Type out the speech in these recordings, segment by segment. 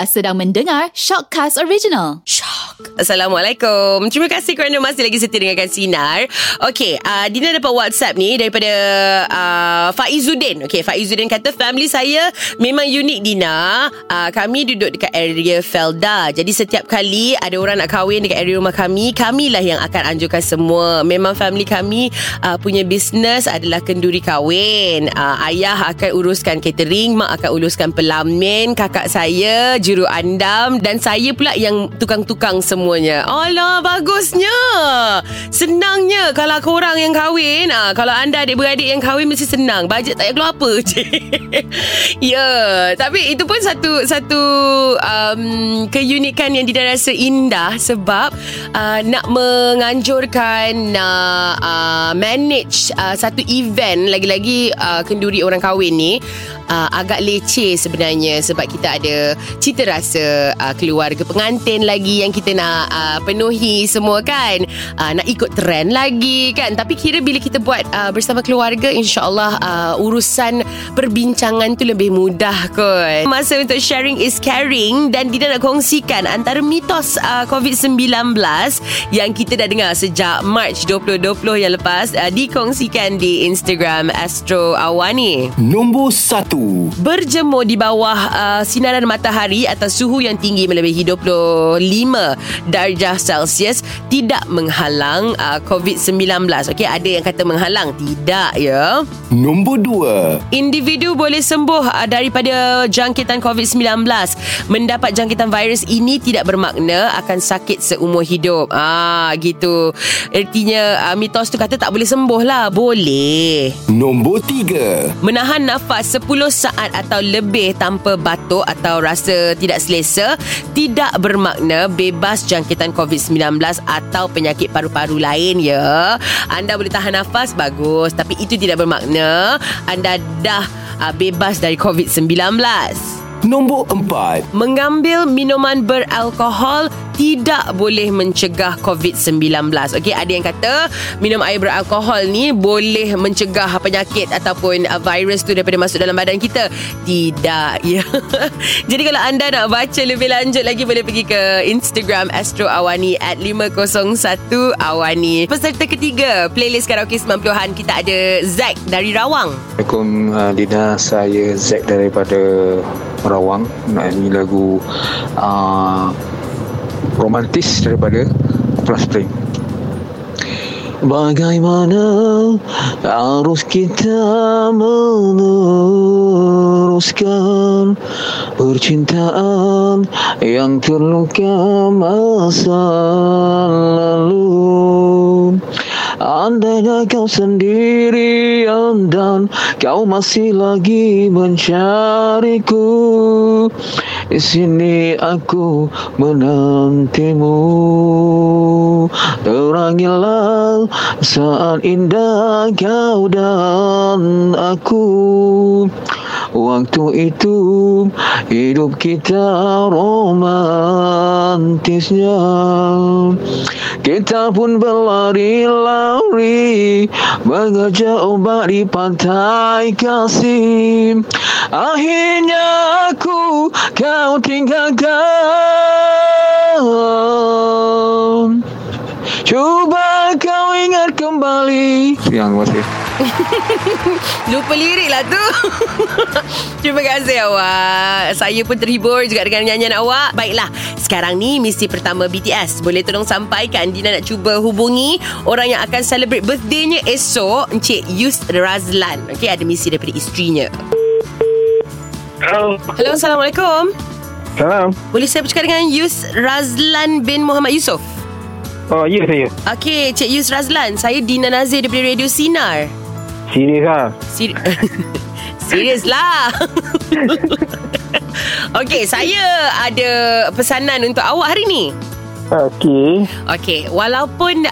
Anda sedang mendengar Shockcast Original. Shock. Assalamualaikum. Terima kasih kerana masih lagi setia dengarkan Sinar. Okey, Dina dapat WhatsApp ni daripada Faizuddin. Okey, Faizuddin kata, family saya memang unik Dina. Kami duduk dekat area Felda. Jadi setiap kali ada orang nak kahwin dekat area rumah kami, kamilah yang akan anjurkan semua. Memang family kami punya bisnes adalah kenduri kahwin. Ayah akan uruskan catering, mak akan uruskan pelamin, kakak saya juru andam, dan saya pula yang tukang-tukang semuanya. Alah, bagusnya. Senangnya kalau korang yang kahwin. Kalau anda adik-beradik yang kahwin mesti senang. Bajet tak payah keluar apa, cik. Ya, tapi itu pun satu keunikan yang Dina rasa indah. Sebab nak menganjurkan, nak manage satu event, lagi-lagi kenduri orang kahwin ni agak leceh sebenarnya. Sebab kita ada cita rasa keluarga pengantin lagi yang kita nak penuhi semua kan, nak ikut trend lagi kan. Tapi kira bila kita buat bersama keluarga, InsyaAllah urusan perbincangan tu lebih mudah kot. Masa untuk sharing is caring. Dan Dina nak kongsikan antara mitos COVID-19 yang kita dah dengar sejak March 2020 yang lepas, dikongsikan di Instagram Astro Awani. Nombor 1, berjemur di bawah sinaran matahari atas suhu yang tinggi melebihi 25 darjah Celsius tidak menghalang COVID-19. Okey, ada yang kata menghalang, tidak ya. Nombor 2, individu boleh sembuh daripada jangkitan COVID-19. Mendapat jangkitan virus ini tidak bermakna akan sakit seumur hidup. Gitu. Artinya mitos tu kata tak boleh sembuh lah. Boleh. Nombor 3, menahan nafas 10 saat atau lebih tanpa batuk atau rasa tidak selesa tidak bermakna bebas jangkitan COVID-19 atau penyakit paru-paru lain ya. Anda boleh tahan nafas, bagus, tapi itu tidak bermakna anda dah bebas dari COVID-19. Nombor 4, mengambil minuman beralkohol tidak boleh mencegah COVID-19. Okey, ada yang kata minum air beralkohol ni boleh mencegah penyakit ataupun virus tu daripada masuk dalam badan kita. Tidak ya. Jadi kalau anda nak baca lebih lanjut lagi, boleh pergi ke Instagram Astro Awani @501Awani. Peserta ketiga playlist karaoke 90-an, kita ada Zack dari Rawang. Assalamualaikum Dina, saya Zack daripada Rawang. Nak nyanyi lagu romantis daripada Plus Spring. Bagaimana harus kita meneruskan percintaan yang terluka masa lalu? Andainya kau sendirian dan kau masih lagi mencariku, di sini aku menantimu. Terangilah saat indah kau dan aku. Waktu itu hidup kita romantisnya. Kita pun berlari-lari mengejar ombak di pantai kasih. Akhirnya aku kau tinggalkan. Cuba kau ingat kembali. Yang masih lupa lirik lah tu. Terima kasih awak. Saya pun terhibur juga dengan nyanyian awak. Baiklah, sekarang ni misi pertama BTS. Boleh tolong sampaikan Dina nak cuba hubungi orang yang akan celebrate birthday-nya esok, Encik Yus Razlan. Okey, ada misi daripada isterinya. Hello, Assalamualaikum. Salam. Boleh saya bercakap dengan Yus Razlan bin Muhammad Yusof? Oh, ya saya. Okey, Encik Yus Razlan, saya Dina Nadzir daripada Radio Sinar. Serius lah. Serius lah. Okey, saya ada pesanan untuk awak hari ni. Okey, walaupun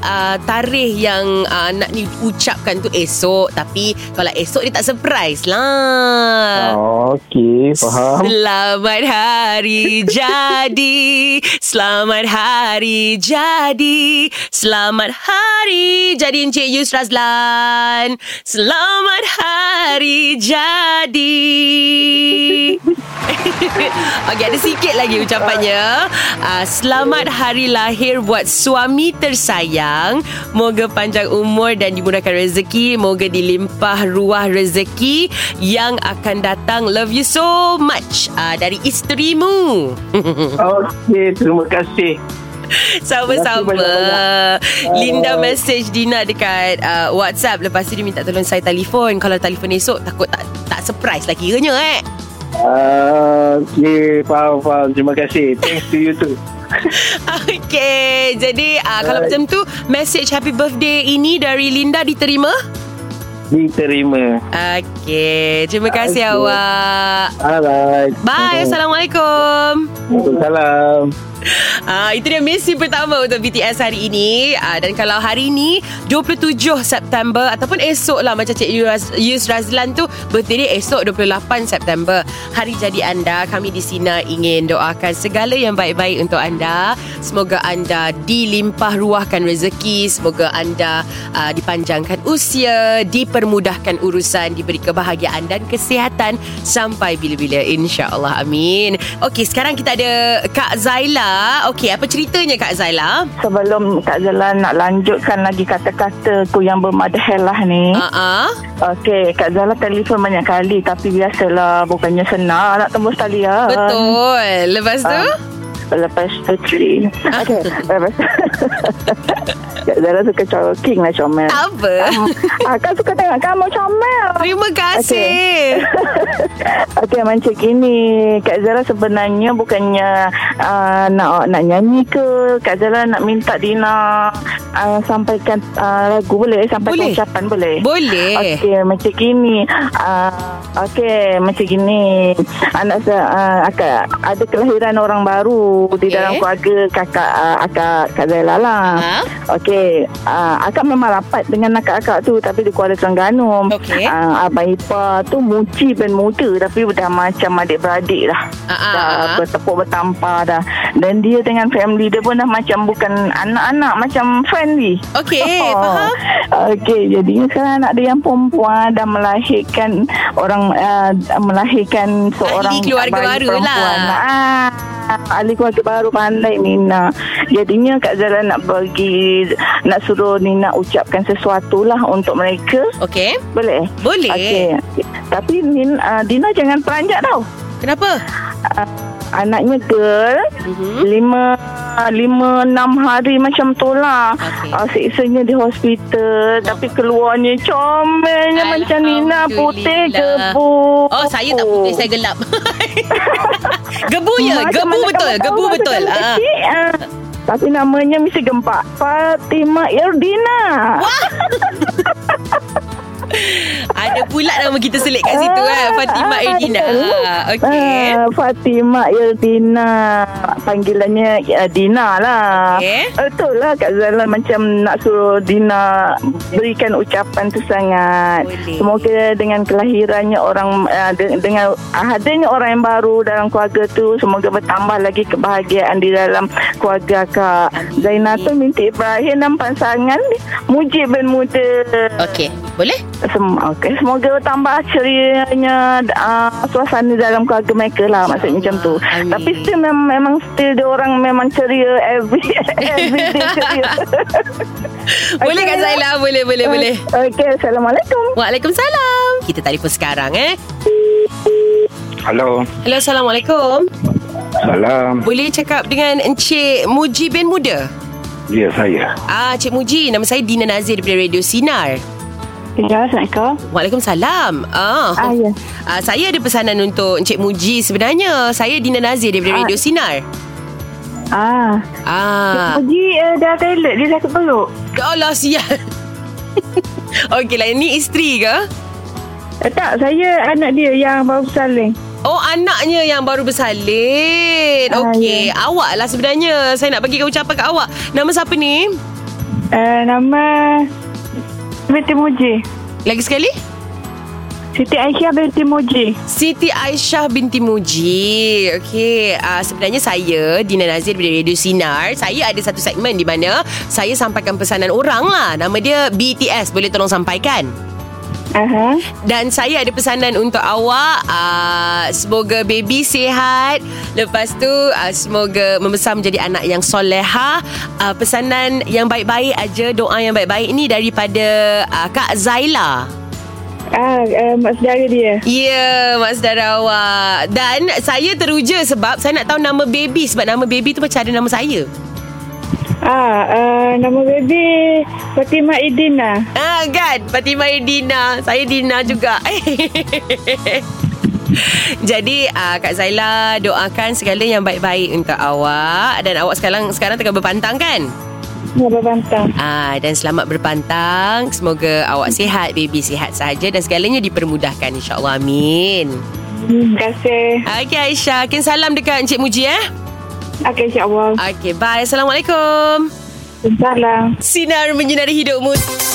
tarikh yang nak diucapkan tu esok, tapi kalau esok dia tak surprise lah. Okey, faham. Selamat hari jadi Encik Yus Razlan. Selamat hari jadi. Okey, ada sikit lagi ucapannya. Selamat hari lahir buat suami tersayang. Moga panjang umur dan dimudahkan rezeki. Moga dilimpah ruah rezeki yang akan datang. Love you so much. Dari isterimu. Okey, terima kasih. Sama-sama. Linda message Dina dekat WhatsApp. Lepas tu dia minta tolong saya telefon. Kalau telefon esok takut tak surprise lah kiranya. Okay, faham. Terima kasih. Thanks to you too. Okay, jadi kalau macam tu, message happy birthday ini dari Linda diterima? Diterima. Okay, terima kasih awak. Alright. Bye. Assalamualaikum. Waalaikumsalam. Itu dia misi pertama untuk BTS hari ini. Dan kalau hari ini 27 September ataupun esok lah, macam Cik Yus Razlan tu birthday dia esok 28 September, hari jadi anda. Kami di Sinar ingin doakan segala yang baik-baik untuk anda. Semoga anda dilimpah ruahkan rezeki. Semoga anda dipanjangkan usia, dipermudahkan urusan, diberi kebahagiaan dan kesihatan sampai bila-bila, insyaAllah. Amin. Okey, sekarang kita ada Kak Zaila. Okey, apa ceritanya Kak Zaila? Sebelum Kak Zaila nak lanjutkan lagi kata-kata tu yang bermadhalah ni. Okey, Kak Zaila telefon banyak kali, tapi biasalah, bukannya senang nak tembus talian. Betul. Lepas tu? Lepas tu ceri. Okey, lepas tu Kak Zaila suka choking lah, comel. Tak apa. Kak suka tengok kamu comel. Terima kasih. Okey, macam gini. Kak Zaila sebenarnya bukannya nak nyanyi ke. Kak Zaila nak minta Dina sampaikan lagu boleh? Sampaikan ucapan boleh? Boleh. Okey, macam gini. Okey, macam gini. Anak akak ada kelahiran orang baru di dalam keluarga kakak Kak Zaila lah. Okey, akak memang rapat dengan akak-akak tu, tapi di Kuala Terengganu. Abang Ipah tu Muji bin Muda, tapi dah macam adik-beradik lah. Dah bertepuk bertampar dah. Dan dia dengan family dia pun dah macam bukan anak-anak, macam friendly. Okey, faham. Okey, jadinya sekarang anak dia yang perempuan dah melahirkan orang, melahirkan seorang ahli keluarga baru lah. Ahli keluarga baru, pandai Nina. Jadinya Kak Zaila nak suruh Nina ucapkan sesuatu lah untuk mereka. Okey, boleh? Boleh. Okey, tapi Dina jangan peranjat tau. Kenapa? Anaknya girl, 5-6 hari macam tu lah. Seksanya di hospital. Tapi keluarnya comelnya macam Nina, putih gebu. Oh, saya tak putih, saya gelap. Gebu ya? Gebu betul, gebu betul. Tapi namanya mesti gempak, Fatimah Irdina. Wah. Ada pula nama kita selit kat situ kan. Fatimah Irdina. Okey. Fatimah Irdina. Panggilannya Dina lah. Okay. Betul lah Kak Zaila macam nak suruh Dina berikan ucapan tu sangat. Boleh. Semoga dengan kelahirannya orang dengan adanya orang yang baru dalam keluarga tu, semoga bertambah lagi kebahagiaan di dalam keluarga Kak Zaila tu. Minta Ibrahim dan pasangan Muji bin Muda. Okey, boleh? Okay. Semoga tambah cerianya suasana dalam keluarga mereka lah. Maksudnya macam tu. Amin. Tapi still memang still dia orang memang ceria every day ceria. Boleh Kak Zaila? Boleh. Okay, Assalamualaikum. Waalaikumsalam. Kita telefon sekarang. Hello, Assalamualaikum. Salam. Boleh cakap dengan Encik Muji bin Muda? Ya, saya. Cik Muji, nama saya Dina Nadzir daripada Radio Sinar. Assalamualaikum. Waalaikumsalam. Ya. Saya ada pesanan untuk Encik Muji sebenarnya. Saya Dina Nadzir daripada Radio Sinar. Encik Muji dah toilet, dia sakit peluk. Alah, sial. Okey lah, ni isteri ke? Tak, saya anak dia yang baru bersalin. Oh, anaknya yang baru bersalin. Okey, ya. Awak lah sebenarnya. Saya nak bagi ucapan kat awak. Nama siapa ni? Nama... binti Muji. Lagi sekali? Siti Aisyah binti Muji. Siti Aisyah binti Muji. Okey, sebenarnya saya Dina Nadzir dari Radio Sinar. Saya ada satu segmen di mana saya sampaikan pesanan orang lah. Nama dia BTS. Boleh tolong sampaikan? Uh-huh. Dan saya ada pesanan untuk awak. Semoga baby sihat. Lepas tu semoga membesar menjadi anak yang soleha. Pesanan yang baik-baik aja, doa yang baik-baik ni daripada Kak Zaila. Mak saudara dia. Ya, mak saudara awak. Dan saya teruja sebab saya nak tahu nama baby. Sebab nama baby tu macam ada nama saya. Nama baby Fatimah Irdina. Kan Fatimah Irdina. Saya Dina juga. Jadi Kak Zaila doakan segala yang baik-baik untuk awak. Dan awak sekarang tengah berpantang kan? Ya, berpantang. Dan selamat berpantang. Semoga awak sihat, baby sihat sahaja. Dan segalanya dipermudahkan, insyaAllah. Amin. Terima kasih. Okay Aisyah, kin salam dekat Encik Muji Okay, insyaAllah. Okay, bye. Assalamualaikum. Assalamualaikum. Sinar menyinari hidupmu.